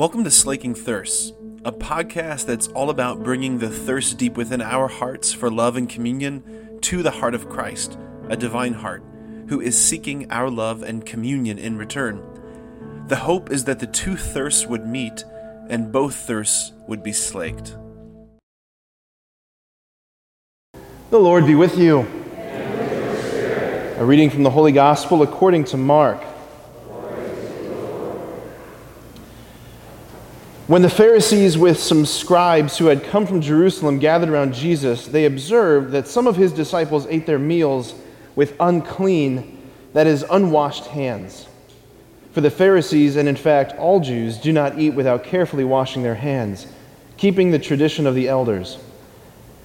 Welcome to Slaking Thirsts, a podcast that's all about bringing the thirst deep within our hearts for love and communion to the heart of Christ, a divine heart, who is seeking our love and communion in return. The hope is that the two thirsts would meet and both thirsts would be slaked. The Lord be with you. And with your spirit. A reading from the Holy Gospel according to Mark. When the Pharisees with some scribes who had come from Jerusalem gathered around Jesus, they observed that some of his disciples ate their meals with unclean, that is, unwashed hands. For the Pharisees, and in fact all Jews, do not eat without carefully washing their hands, keeping the tradition of the elders.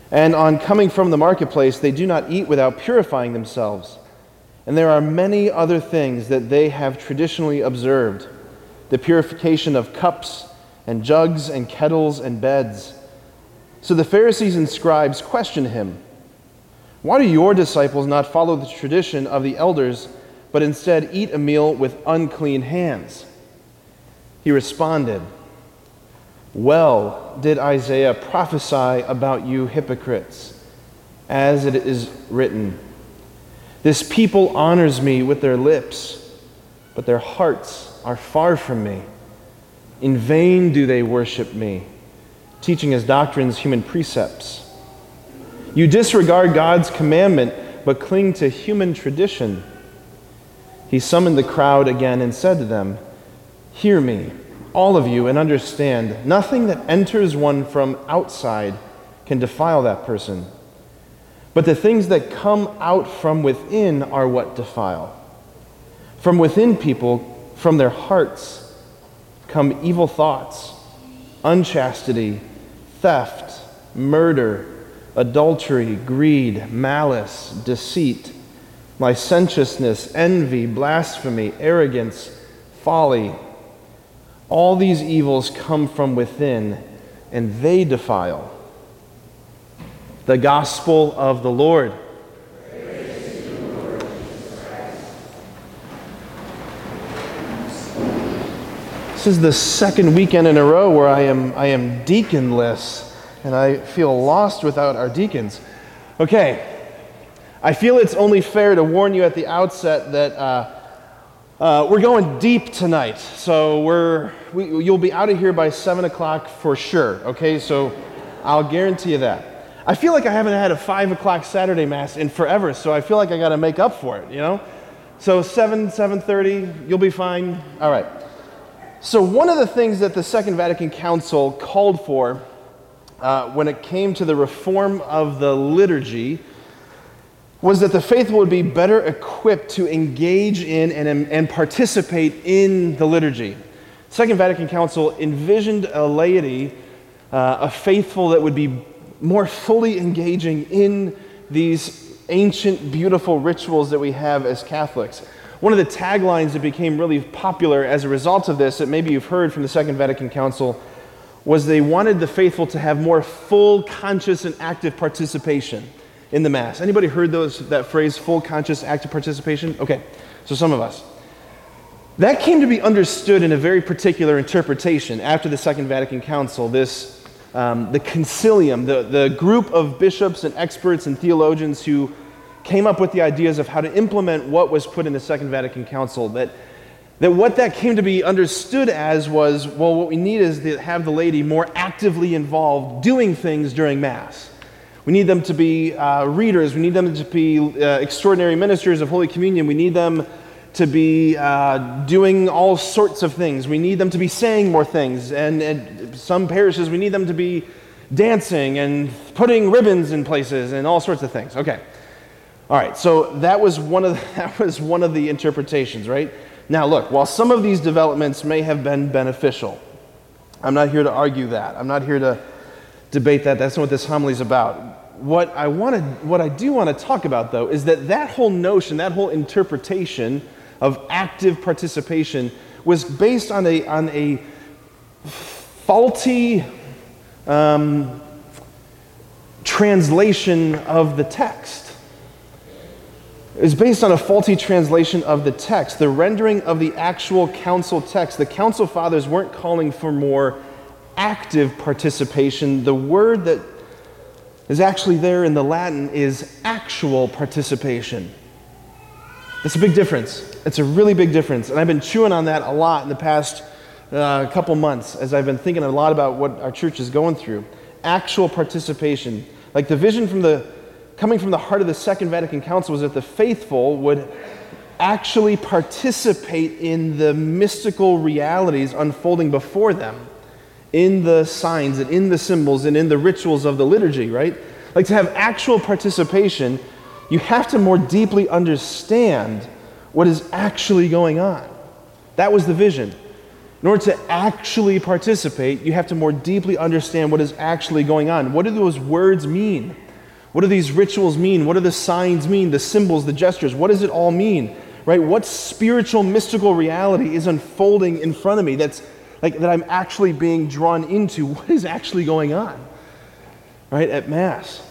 And on coming from the marketplace, they do not eat without purifying themselves. And there are many other things that they have traditionally observed, the purification of cups, and jugs, and kettles, and beds. So the Pharisees and scribes questioned him, "Why do your disciples not follow the tradition of the elders, but instead eat a meal with unclean hands?" He responded, "Well did Isaiah prophesy about you hypocrites, as it is written, 'This people honors me with their lips, but their hearts are far from me. In vain do they worship me, teaching as doctrines human precepts.' You disregard God's commandment, but cling to human tradition." He summoned the crowd again and said to them, "Hear me, all of you, and understand, nothing that enters one from outside can defile that person, but the things that come out from within are what defile. From within people, from their hearts, come evil thoughts, unchastity, theft, murder, adultery, greed, malice, deceit, licentiousness, envy, blasphemy, arrogance, folly. All these evils come from within, and they defile." The Gospel of the Lord. This is the second weekend in a row where I am deaconless, and I feel lost without our deacons. Okay, I feel it's only fair to warn you at the outset that we're going deep tonight. So you'll be out of here by 7 o'clock for sure. Okay, so I'll guarantee you that. I feel like I haven't had a 5 o'clock Saturday Mass in forever, so I feel like I got to make up for it. You know, so 7:30, you'll be fine. All right. So one of the things that the Second Vatican Council called for when it came to the reform of the liturgy was that the faithful would be better equipped to engage in and participate in the liturgy. Second Vatican Council envisioned a laity, a faithful that would be more fully engaging in these ancient, beautiful rituals that we have as Catholics. One of the taglines that became really popular as a result of this, that maybe you've heard from the Second Vatican Council, was they wanted the faithful to have more full, conscious, and active participation in the Mass. Anybody heard that phrase, full, conscious, active participation? Okay, so some of us. That came to be understood in a very particular interpretation after the Second Vatican Council. This, the Concilium, the group of bishops and experts and theologians who came up with the ideas of how to implement what was put in the Second Vatican Council, that what that came to be understood as was, well, what we need is to have the laity more actively involved doing things during Mass. We need them to be readers. We need them to be extraordinary ministers of Holy Communion. We need them to be doing all sorts of things. We need them to be saying more things. And some parishes, we need them to be dancing and putting ribbons in places and all sorts of things. Okay. All right, so that was one of the interpretations, right? Now look, while some of these developments may have been beneficial, I'm not here to argue that. I'm not here to debate that. That's not what this homily is about. What I do want to talk about, though, is that whole notion, that whole interpretation of active participation was based on a faulty translation of the text. is based on a faulty translation of the text, the rendering of the actual council text. The council fathers weren't calling for more active participation. The word that is actually there in the Latin is actual participation. It's a big difference. It's a really big difference. And I've been chewing on that a lot in the past couple months as I've been thinking a lot about what our church is going through. Actual participation. Like the vision coming from the heart of the Second Vatican Council was that the faithful would actually participate in the mystical realities unfolding before them, in the signs and in the symbols and in the rituals of the liturgy, right? Like to have actual participation, you have to more deeply understand what is actually going on. That was the vision. In order to actually participate, you have to more deeply understand what is actually going on. What do those words mean? What do these rituals mean? What do the signs mean? The symbols, the gestures, what does it all mean? Right? What spiritual, mystical reality is unfolding in front of me that's like that I'm actually being drawn into? What is actually going on, right, at Mass?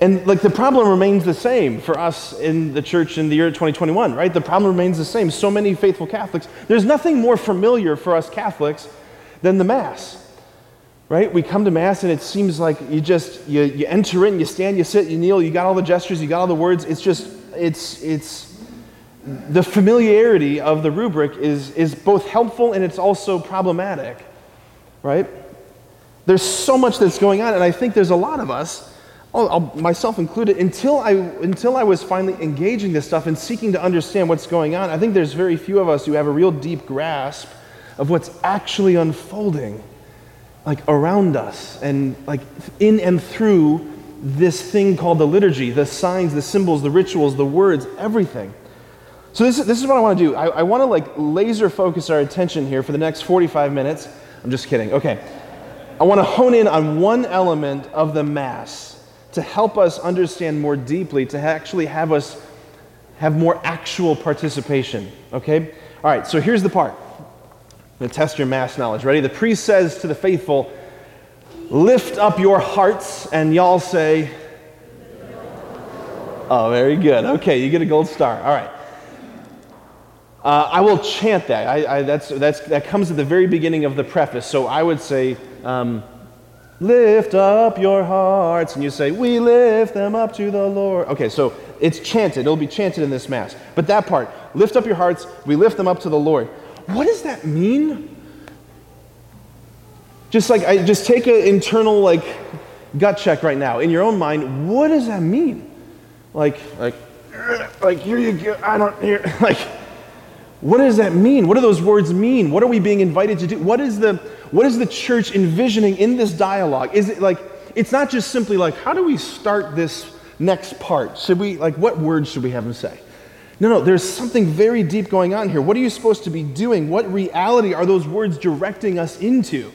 And like the problem remains the same for us in the church in the year 2021, right? The problem remains the same. So many faithful Catholics, there's nothing more familiar for us Catholics than the Mass, right? We come to Mass and it seems like you enter in, you stand, you sit, you kneel, you got all the gestures, you got all the words. It's the familiarity of the rubric is both helpful and it's also problematic, right? There's so much that's going on, and I think there's a lot of us, myself included, until I was finally engaging this stuff and seeking to understand what's going on, I think there's very few of us who have a real deep grasp of what's actually unfolding, like around us and like in and through this thing called the liturgy, the signs, the symbols, the rituals, the words, everything. So this is what I want to do. I want to like laser focus our attention here for the next 45 minutes. I'm just kidding. Okay. I want to hone in on one element of the Mass to help us understand more deeply, to actually have us have more actual participation. Okay? All right. So here's the part. I'm going to test your Mass knowledge. Ready? The priest says to the faithful, "Lift up your hearts," and y'all say, "Oh, very good." Okay. You get a gold star. All right. I will chant that. That comes at the very beginning of the preface. So I would say, "Lift up your hearts," and you say, "We lift them up to the Lord." Okay, so it's chanted. It'll be chanted in this Mass. But that part, "Lift up your hearts, we lift them up to the Lord." What does that mean? Just take an internal gut check right now in your own mind. What does that mean? Like here you go. I don't hear . What does that mean? What do those words mean? What are we being invited to do? What is the church envisioning in this dialogue? Is it it's not just simply how do we start this next part? Should we what words should we have them say? No, there's something very deep going on here. What are you supposed to be doing? What reality are those words directing us into?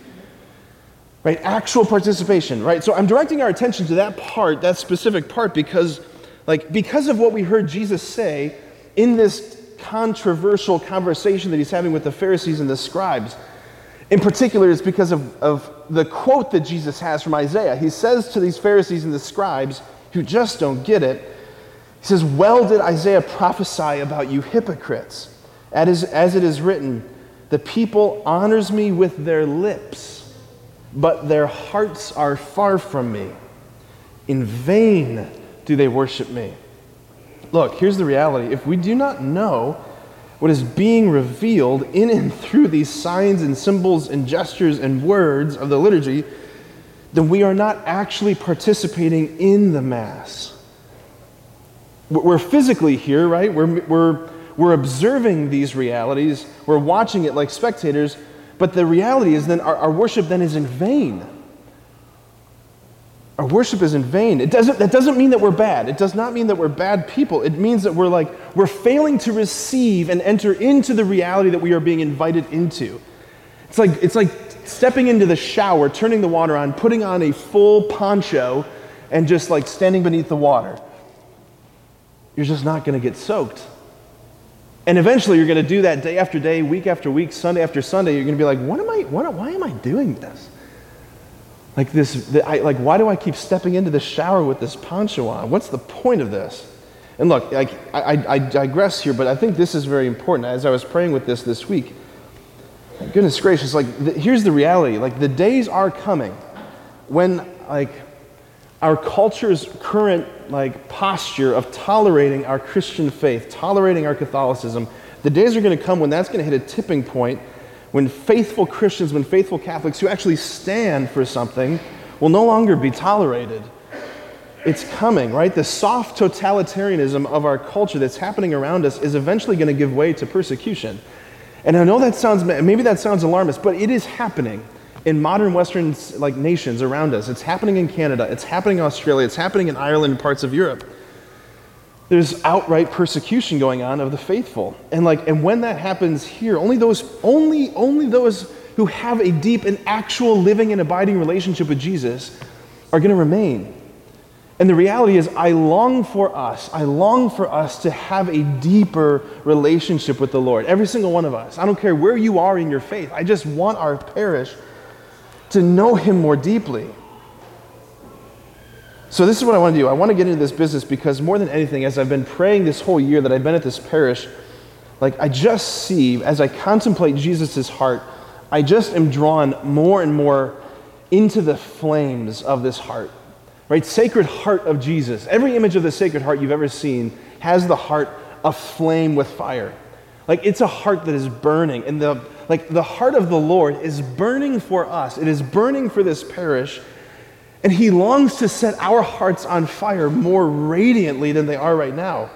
Right? Actual participation, right? So I'm directing our attention to that part, that specific part, because of what we heard Jesus say in this controversial conversation that he's having with the Pharisees and the scribes. In particular, it's because of the quote that Jesus has from Isaiah. He says to these Pharisees and the scribes who just don't get it, he says, "Well did Isaiah prophesy about you hypocrites, as it is written, 'The people honors me with their lips, but their hearts are far from me. In vain do they worship me.'" Look, here's the reality. If we do not know what is being revealed in and through these signs and symbols and gestures and words of the liturgy, then we are not actually participating in the Mass. We're physically here, right? We're observing these realities. We're watching it like spectators. But the reality is then our worship then is in vain. Our worship is in vain. That doesn't mean that we're bad. It does not mean that we're bad people. It means that we're failing to receive and enter into the reality that we are being invited into. It's like stepping into the shower, turning the water on, putting on a full poncho, and just standing beneath the water. You're just not going to get soaked. And eventually you're going to do that day after day, week after week, Sunday after Sunday. You're going to be like, why am I doing this? Why do I keep stepping into the shower with this poncho on? What's the point of this? And look, I digress here, but I think this is very important. As I was praying with this week, goodness gracious, here's the reality. The days are coming when, our culture's current, posture of tolerating our Christian faith, tolerating our Catholicism, the days are going to come when that's going to hit a tipping point, when faithful Christians, when faithful Catholics who actually stand for something will no longer be tolerated. It's coming, right? The soft totalitarianism of our culture that's happening around us is eventually going to give way to persecution. And I know that sounds alarmist, but it is happening in modern Western nations around us. It's happening in Canada, it's happening in Australia, it's happening in Ireland and parts of Europe. There's outright persecution going on of the faithful. And and when that happens here, only those who have a deep and actual living and abiding relationship with Jesus are going to remain. And the reality is, I long for us to have a deeper relationship with the Lord. Every single one of us. I don't care where you are in your faith. I just want our parish to know Him more deeply. So this is what I want to do. I want to get into this business because more than anything, as I've been praying this whole year that I've been at this parish, I just see, as I contemplate Jesus' heart, I just am drawn more and more into the flames of this heart. Right? Sacred Heart of Jesus. Every image of the Sacred Heart you've ever seen has the heart aflame with fire. It's a heart that is burning. And the heart of the Lord is burning for us. It is burning for this parish. And He longs to set our hearts on fire more radiantly than they are right now.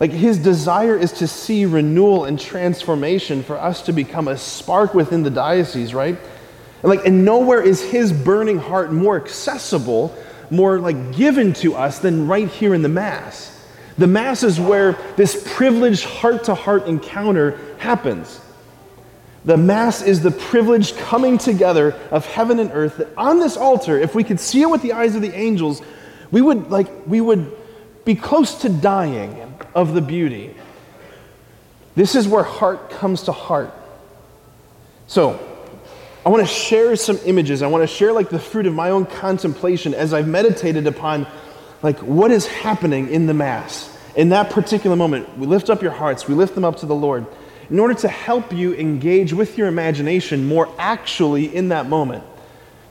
His desire is to see renewal and transformation, for us to become a spark within the diocese, right? And nowhere is His burning heart more accessible, more given to us than right here in the Mass. The Mass is where this privileged heart-to-heart encounter happens. The Mass is the privileged coming together of heaven and earth, that on this altar, if we could see it with the eyes of the angels, we would be close to dying of the beauty. This is where heart comes to heart. So, I want to share some images. I want to share the fruit of my own contemplation as I've meditated upon what is happening in the Mass. In that particular moment, we lift up your hearts, we lift them up to the Lord in order to help you engage with your imagination more actually in that moment.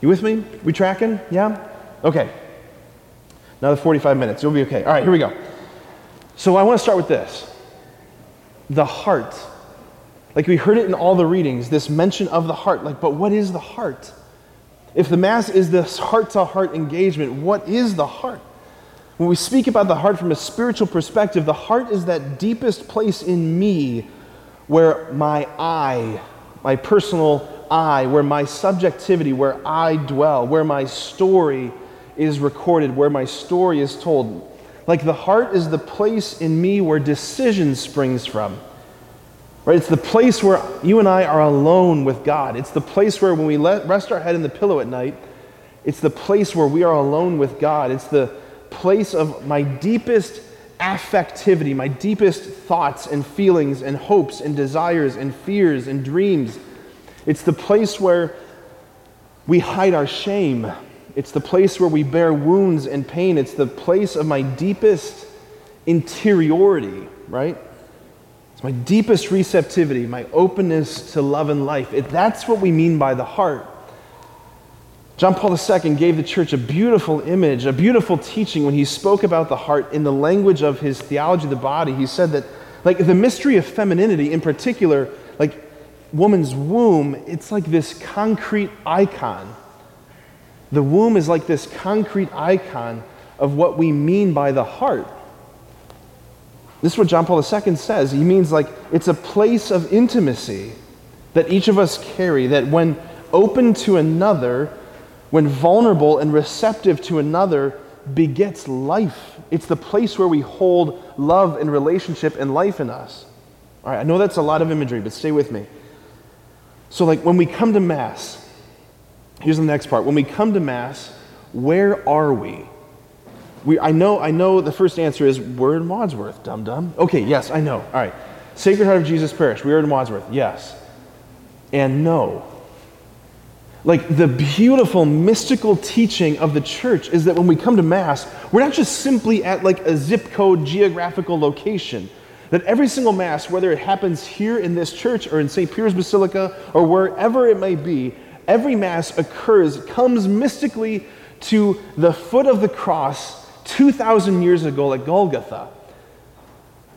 You with me? We tracking? Yeah? Okay. Another 45 minutes. You'll be okay. All right, here we go. So I want to start with this. The heart. We heard it in all the readings, this mention of the heart. But what is the heart? If the Mass is this heart-to-heart engagement, what is the heart? When we speak about the heart from a spiritual perspective, the heart is that deepest place in me where my I, my personal I, where my subjectivity, where I dwell, where my story is recorded, where my story is told. The heart is the place in me where decision springs from. Right? It's the place where you and I are alone with God. It's the place where when we rest our head in the pillow at night, it's the place where we are alone with God. It's the place of my deepest affectivity, my deepest thoughts and feelings and hopes and desires and fears and dreams. It's the place where we hide our shame. It's the place where we bear wounds and pain. It's the place of my deepest interiority, right? My deepest receptivity, my openness to love and life. That's what we mean by the heart. John Paul II gave the church a beautiful image, a beautiful teaching when he spoke about the heart in the language of his Theology of the Body. He said that, the mystery of femininity in particular, woman's womb, it's this concrete icon. The womb is this concrete icon of what we mean by the heart. This is what John Paul II says. He means it's a place of intimacy that each of us carry, that when open to another, when vulnerable and receptive to another, begets life. It's the place where we hold love and relationship and life in us. All right, I know that's a lot of imagery, but stay with me. So when we come to Mass, here's the next part. When we come to Mass, where are we? I know the first answer is, we're in Wadsworth, dum-dum. Okay, yes, I know. All right. Sacred Heart of Jesus Parish, we are in Wadsworth. Yes. And no. Like, the beautiful mystical teaching of the church is that when we come to Mass, we're not just simply at like a zip code geographical location. That every single Mass, whether it happens here in this church or in St. Peter's Basilica or wherever it may be, every Mass comes mystically to the foot of the cross 2,000 years ago at Golgotha.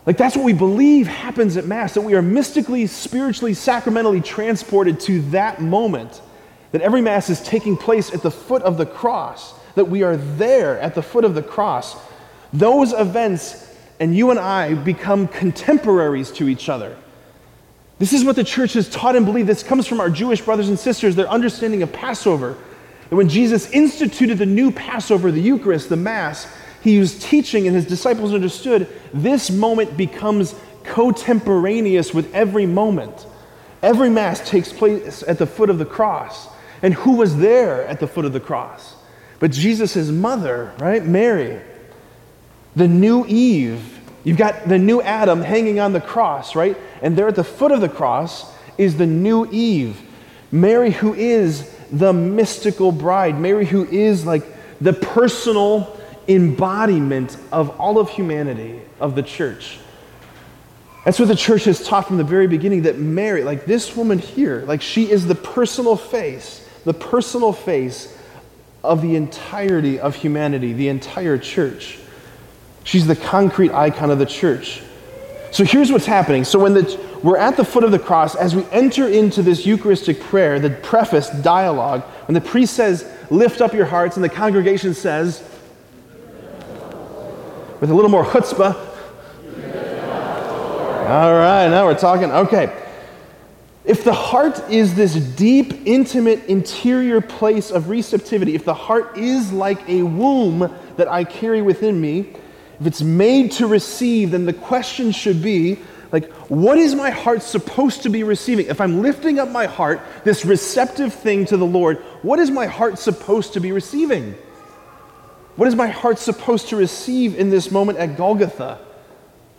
Like, that's what we believe happens at Mass, that we are mystically, spiritually, sacramentally transported to that moment. That every Mass is taking place at the foot of the cross, that we are there at the foot of the cross. Those events, and you and I become contemporaries to each other. This is what the church has taught and believed. This comes from our Jewish brothers and sisters, their understanding of Passover. That when Jesus instituted the new Passover, the Eucharist, the Mass, he was teaching and his disciples understood this moment becomes cotemporaneous with every moment. Every Mass takes place at the foot of the cross. And who was there at the foot of the cross? But Jesus' mother, right? Mary. The new Eve. You've got the new Adam hanging on the cross, right? And there at the foot of the cross is the new Eve. Mary, who is the mystical bride. Mary, who is like the personal embodiment of all of humanity, of the church. That's what the church has taught from the very beginning, that Mary, like this woman here, like she is the personal face of the entirety of humanity, the entire church. She's the concrete icon of the church. So here's what's happening. So when we're at the foot of the cross, as we enter into this Eucharistic prayer, the preface dialogue, when the priest says, lift up your hearts, and the congregation says, with a little more chutzpah, all right, now we're talking. Okay. If the heart is this deep, intimate, interior place of receptivity, if the heart is like a womb that I carry within me, if it's made to receive, then the question should be, like, what is my heart supposed to be receiving? If I'm lifting up my heart, this receptive thing to the Lord, what is my heart supposed to be receiving? What is my heart supposed to receive in this moment at Golgotha?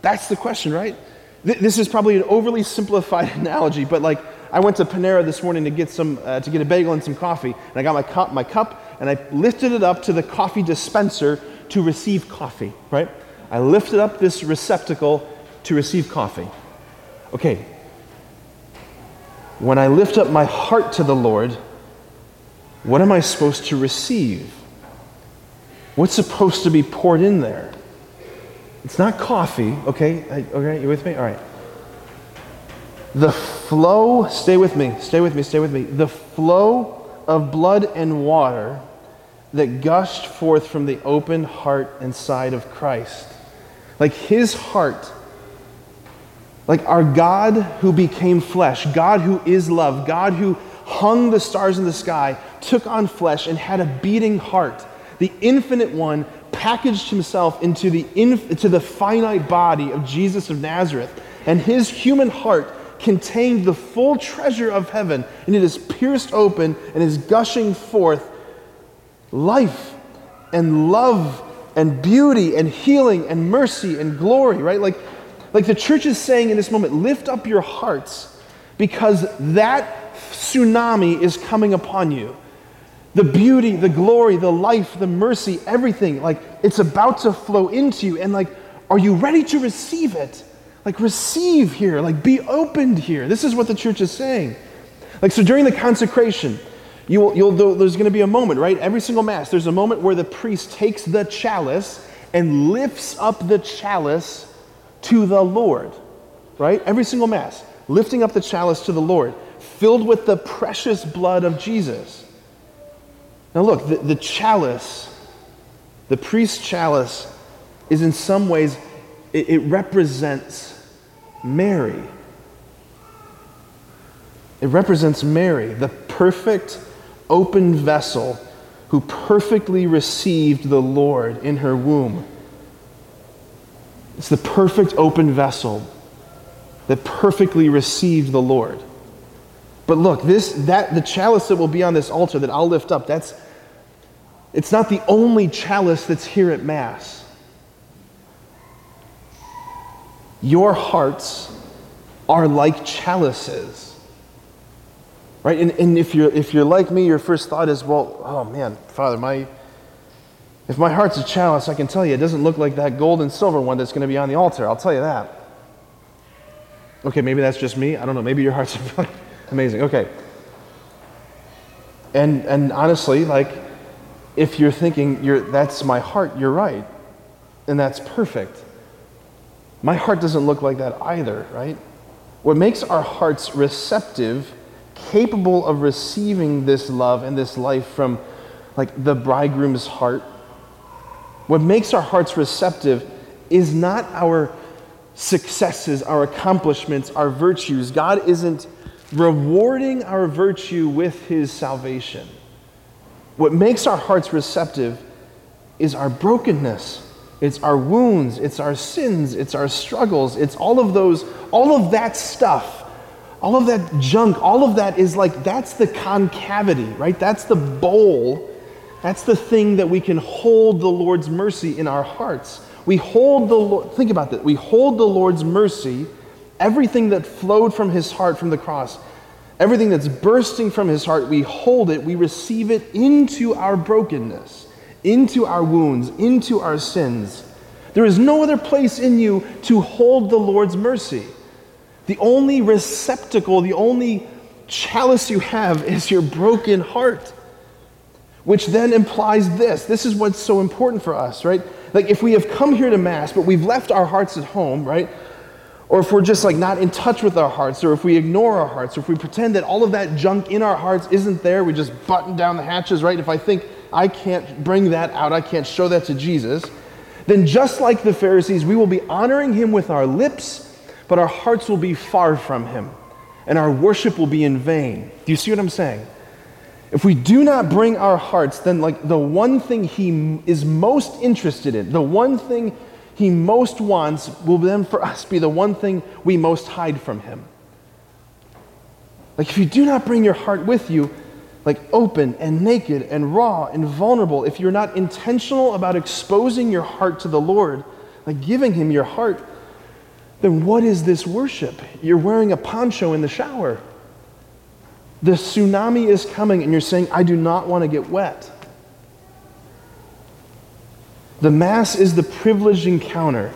That's the question, right? This is probably an overly simplified analogy, but like I went to Panera this morning to get a bagel and some coffee, and I got my cup, and I lifted it up to the coffee dispenser to receive coffee, right? I lifted up this receptacle to receive coffee. Okay. When I lift up my heart to the Lord, what am I supposed to receive? What's supposed to be poured in there? It's not coffee, okay? Okay, you with me? All right. The flow, stay with me. The flow of blood and water that gushed forth from the open heart and side of Christ. Like his heart, like our God who became flesh, God who is love, God who hung the stars in the sky, took on flesh and had a beating heart. The infinite one packaged himself into the finite body of Jesus of Nazareth, and his human heart contained the full treasure of heaven, and it is pierced open and is gushing forth life and love and beauty and healing and mercy and glory, right? Like the church is saying in this moment, lift up your hearts because that tsunami is coming upon you. The beauty, the glory, the life, the mercy, everything, like it's about to flow into you. And like, are you ready to receive it? Like receive here, like be opened here. This is what the church is saying. Like, so during the consecration, there's going to be a moment, right? Every single Mass, there's a moment where the priest takes the chalice and lifts up the chalice to the Lord, right? Every single Mass, lifting up the chalice to the Lord, filled with the precious blood of Jesus. Now look, the chalice, the priest's chalice, is in some ways, it represents Mary. It represents Mary, the perfect open vessel who perfectly received the Lord in her womb. It's the perfect open vessel that perfectly received the Lord. But look, the chalice that will be on this altar that I'll lift up, it's not the only chalice that's here at Mass. Your hearts are like chalices. Right? And if you're like me, your first thought is, well, oh man, Father, if my heart's a chalice, I can tell you it doesn't look like that gold and silver one that's going to be on the altar. I'll tell you that. Okay, maybe that's just me. I don't know. Maybe your heart's amazing. Okay. And honestly, like, if you're thinking, that's my heart, you're right. And that's perfect. My heart doesn't look like that either, right? What makes our hearts receptive, capable of receiving this love and this life from, like, the bridegroom's heart, what makes our hearts receptive is not our successes, our accomplishments, our virtues. God isn't rewarding our virtue with his salvation. What makes our hearts receptive is our brokenness. It's our wounds, it's our sins, it's our struggles, it's all of that stuff, all of that junk, all of that is like, that's the concavity, right? That's the bowl, that's the thing that we can hold the Lord's mercy in our hearts. Think about that, we hold the Lord's mercy, everything that flowed from his heart from the cross, everything that's bursting from his heart, we hold it, we receive it into our brokenness, into our wounds, into our sins. There is no other place in you to hold the Lord's mercy. The only receptacle, the only chalice you have is your broken heart, which then implies this. This is what's so important for us, right? Like if we have come here to Mass, but we've left our hearts at home, right? Or if we're just like not in touch with our hearts, or if we ignore our hearts, or if we pretend that all of that junk in our hearts isn't there, we just button down the hatches, right? If I think I can't bring that out, I can't show that to Jesus, then just like the Pharisees, we will be honoring him with our lips, but our hearts will be far from him, and our worship will be in vain. Do you see what I'm saying? If we do not bring our hearts, then like the one thing he is most interested in, the one thing he most wants will then for us be the one thing we most hide from him. Like if you do not bring your heart with you, like open and naked and raw and vulnerable, if you're not intentional about exposing your heart to the Lord, like giving him your heart, then what is this worship? You're wearing a poncho in the shower. The tsunami is coming and you're saying, I do not want to get wet. The Mass is the privileged encounter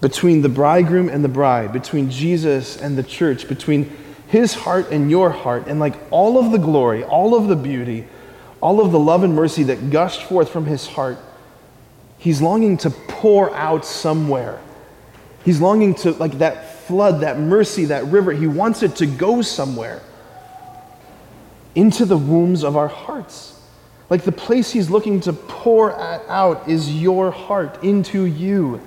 between the bridegroom and the bride, between Jesus and the church, between his heart and your heart, and like all of the glory, all of the beauty, all of the love and mercy that gushed forth from his heart, he's longing to pour out somewhere. He's longing to, like that flood, that mercy, that river, he wants it to go somewhere. Into the wombs of our hearts. Like the place he's looking to pour out is your heart, into you.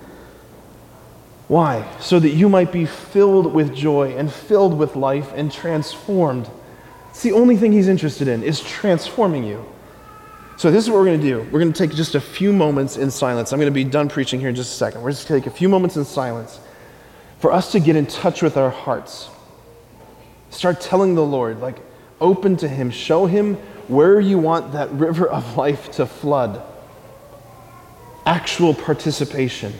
Why? So that you might be filled with joy and filled with life and transformed. It's the only thing he's interested in, is transforming you. So this is what we're going to do. We're going to take just a few moments in silence. I'm going to be done preaching here in just a second. We're just going to take a few moments in silence for us to get in touch with our hearts. Start telling the Lord, like, open to him, show him where you want that river of life to flood. Actual participation,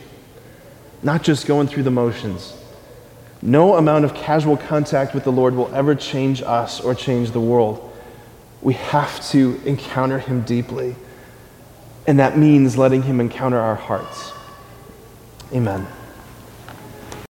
not just going through the motions. No amount of casual contact with the Lord will ever change us or change the world. We have to encounter him deeply, and that means letting him encounter our hearts. Amen.